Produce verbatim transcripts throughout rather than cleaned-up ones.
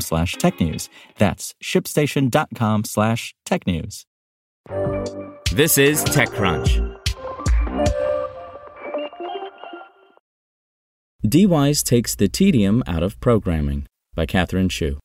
slash tech news. That's ShipStation.com slash tech news. This is TechCrunch. DhiWise Takes the Tedium Out of Programming by Catherine Shu.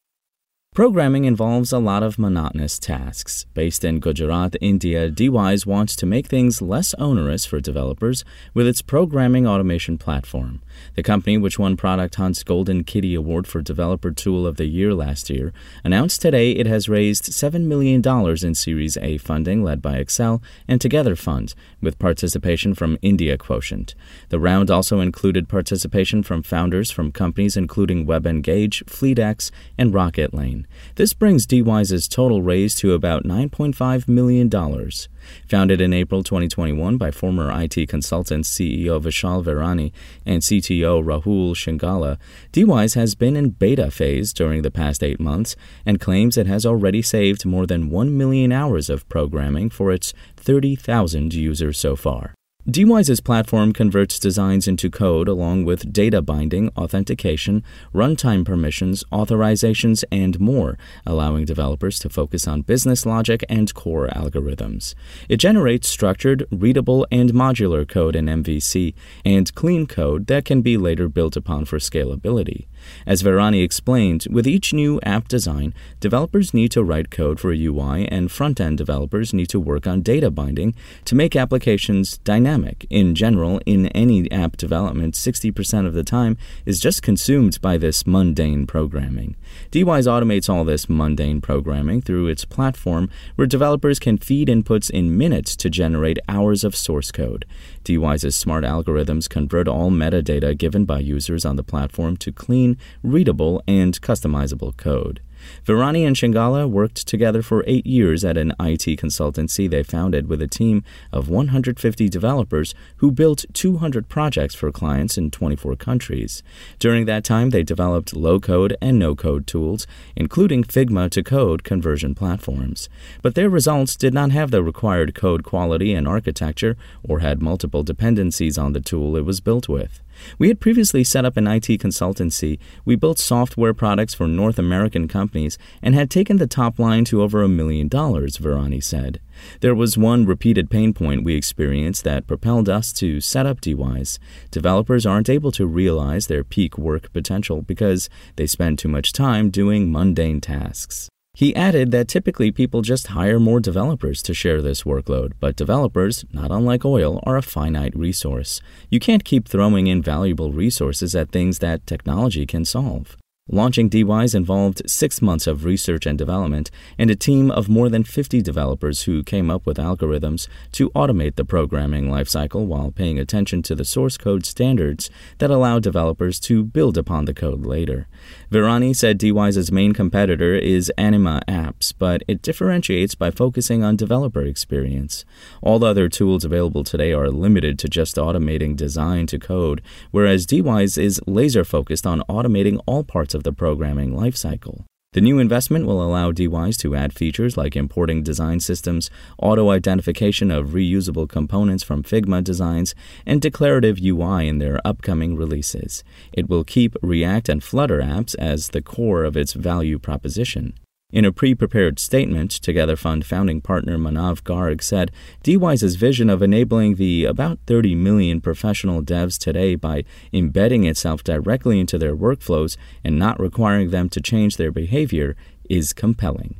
Programming involves a lot of monotonous tasks. Based in Gujarat, India, DhiWise wants to make things less onerous for developers with its programming automation platform. The company, which won Product Hunt's Golden Kitty Award for Developer Tool of the Year last year, announced today it has raised seven million dollars in Series A funding led by Accel and Together Fund, with participation from India Quotient. The round also included participation from founders from companies including WebEngage, FleetX, and Rocketlane. This brings DhiWise's total raise to about nine point five million dollars. Founded in April twenty twenty-one by former I T consultant C E O Vishal Virani and C T O Rahul Shingala, DhiWise has been in beta phase during the past eight months and claims it has already saved more than one million hours of programming for its thirty thousand users so far. DhiWise's platform converts designs into code along with data binding, authentication, runtime permissions, authorizations, and more, allowing developers to focus on business logic and core algorithms. It generates structured, readable, and modular code in M V C, and clean code that can be later built upon for scalability. As Virani explained, with each new app design, developers need to write code for a U I, and front-end developers need to work on data binding to make applications dynamic. In general, in any app development, sixty percent of the time is just consumed by this mundane programming. DhiWise automates all this mundane programming through its platform, where developers can feed inputs in minutes to generate hours of source code. DhiWise's smart algorithms convert all metadata given by users on the platform to clean, readable, and customizable code. Virani and Shingala worked together for eight years at an I T consultancy they founded with a team of one hundred fifty developers who built two hundred projects for clients in twenty-four countries. During that time, they developed low-code and no-code tools, including Figma to code conversion platforms. But their results did not have the required code quality and architecture or had multiple dependencies on the tool it was built with. We had previously set up an I T consultancy. We built software products for North American companies and had taken the top line to over a million dollars, Virani said. There was one repeated pain point we experienced that propelled us to set up DhiWise. Developers aren't able to realize their peak work potential because they spend too much time doing mundane tasks. He added that typically people just hire more developers to share this workload, but developers, not unlike oil, are a finite resource. You can't keep throwing in valuable resources at things that technology can solve. Launching DhiWise involved six months of research and development and a team of more than fifty developers who came up with algorithms to automate the programming lifecycle while paying attention to the source code standards that allow developers to build upon the code later. Virani said DhiWise's main competitor is Anima Apps, but it differentiates by focusing on developer experience. All the other tools available today are limited to just automating design to code, whereas DhiWise is laser-focused on automating all parts of Of the programming lifecycle. The new investment will allow DhiWise to add features like importing design systems, auto-identification of reusable components from Figma designs, and declarative U I in their upcoming releases. It will keep React and Flutter apps as the core of its value proposition. In a pre-prepared statement, Together Fund founding partner Manav Garg said, DhiWise's vision of enabling the about thirty million professional devs today by embedding itself directly into their workflows and not requiring them to change their behavior is compelling.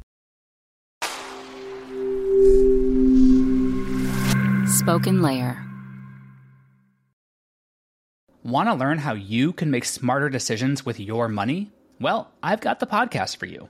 Spoken Layer. Want to learn how you can make smarter decisions with your money? Well, I've got the podcast for you.